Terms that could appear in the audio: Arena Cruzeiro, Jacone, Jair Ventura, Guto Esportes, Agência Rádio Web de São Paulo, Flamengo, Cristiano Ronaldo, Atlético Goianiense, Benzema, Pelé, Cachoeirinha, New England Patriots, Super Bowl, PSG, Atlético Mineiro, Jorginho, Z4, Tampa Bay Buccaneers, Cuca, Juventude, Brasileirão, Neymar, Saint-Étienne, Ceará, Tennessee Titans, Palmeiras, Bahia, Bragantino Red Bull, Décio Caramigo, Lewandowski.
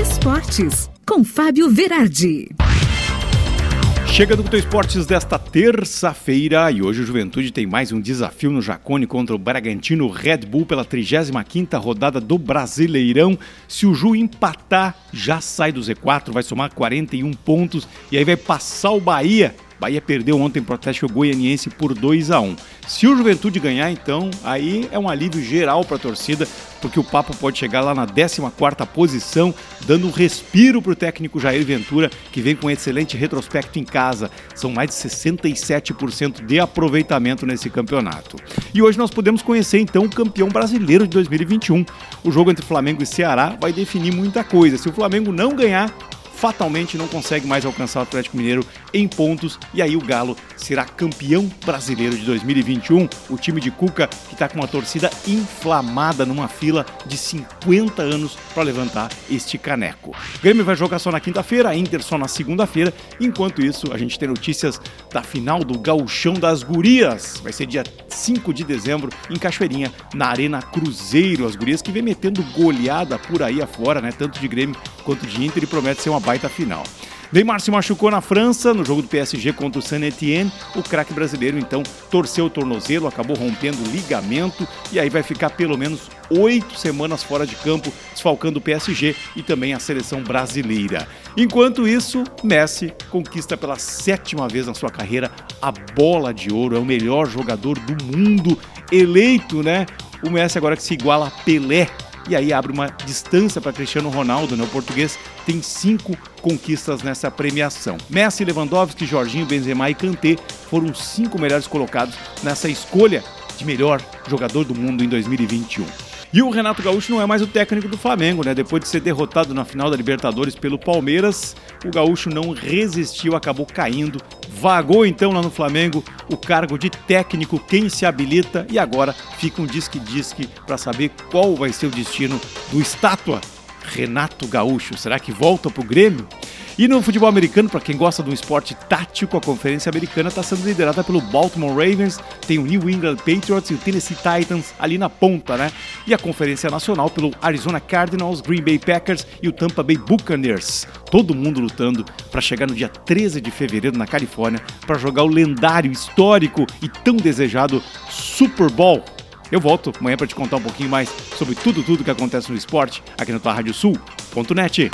Esportes, com Fábio Verardi. Chega do Guto Esportes desta terça-feira e hoje o Juventude tem mais um desafio no Jacone contra o Bragantino Red Bull pela 35ª rodada do Brasileirão. Se o Ju empatar, já sai do Z4, vai somar 41 pontos e aí vai passar o Bahia. Bahia perdeu ontem para o Atlético Goianiense por 2-1. Se o Juventude ganhar, então, aí é um alívio geral para a torcida, porque o papo pode chegar lá na 14ª posição, dando um respiro para o técnico Jair Ventura, que vem com um excelente retrospecto em casa. São mais de 67% de aproveitamento nesse campeonato. E hoje nós podemos conhecer, então, o campeão brasileiro de 2021. O jogo entre Flamengo e Ceará vai definir muita coisa. Se o Flamengo não ganhar, fatalmente não consegue mais alcançar o Atlético Mineiro em pontos e aí o Galo será campeão brasileiro de 2021. O time de Cuca, que está com uma torcida inflamada numa fila de 50 anos para levantar este caneco. O Grêmio vai jogar só na quinta-feira, a Inter só na segunda-feira. Enquanto isso, a gente tem notícias da final do Gauchão das Gurias. Vai ser dia 5 de dezembro em Cachoeirinha, na Arena Cruzeiro. As Gurias que vem metendo goleada por aí afora, né? Tanto de Grêmio quanto de Inter, e promete ser uma baita final. Neymar se machucou na França, no jogo do PSG contra o Saint-Étienne. O craque brasileiro, então, torceu o tornozelo, acabou rompendo o ligamento e aí vai ficar pelo menos 8 semanas fora de campo, desfalcando o PSG e também a seleção brasileira. Enquanto isso, Messi conquista pela 7ª vez na sua carreira a bola de ouro, é o melhor jogador do mundo, eleito, né? O Messi agora que se iguala a Pelé. E aí abre uma distância para Cristiano Ronaldo, né? O português tem 5 conquistas nessa premiação. Messi, Lewandowski, Jorginho, Benzema e Kanté foram os 5 melhores colocados nessa escolha de melhor jogador do mundo em 2021. E o Renato Gaúcho não é mais o técnico do Flamengo, né? Depois de ser derrotado na final da Libertadores pelo Palmeiras, o Gaúcho não resistiu, acabou caindo, vagou então lá no Flamengo o cargo de técnico, quem se habilita, e agora fica um disque-disque para saber qual vai ser o destino do estátua Renato Gaúcho. Será que volta pro Grêmio? E no futebol americano, para quem gosta de um esporte tático, a Conferência Americana está sendo liderada pelo Baltimore Ravens, tem o New England Patriots e o Tennessee Titans ali na ponta, né? E a Conferência Nacional pelo Arizona Cardinals, Green Bay Packers e o Tampa Bay Buccaneers. Todo mundo lutando para chegar no dia 13 de fevereiro na Califórnia para jogar o lendário, histórico e tão desejado Super Bowl. Eu volto amanhã para te contar um pouquinho mais sobre tudo que acontece no esporte aqui na tua Radiosul.net.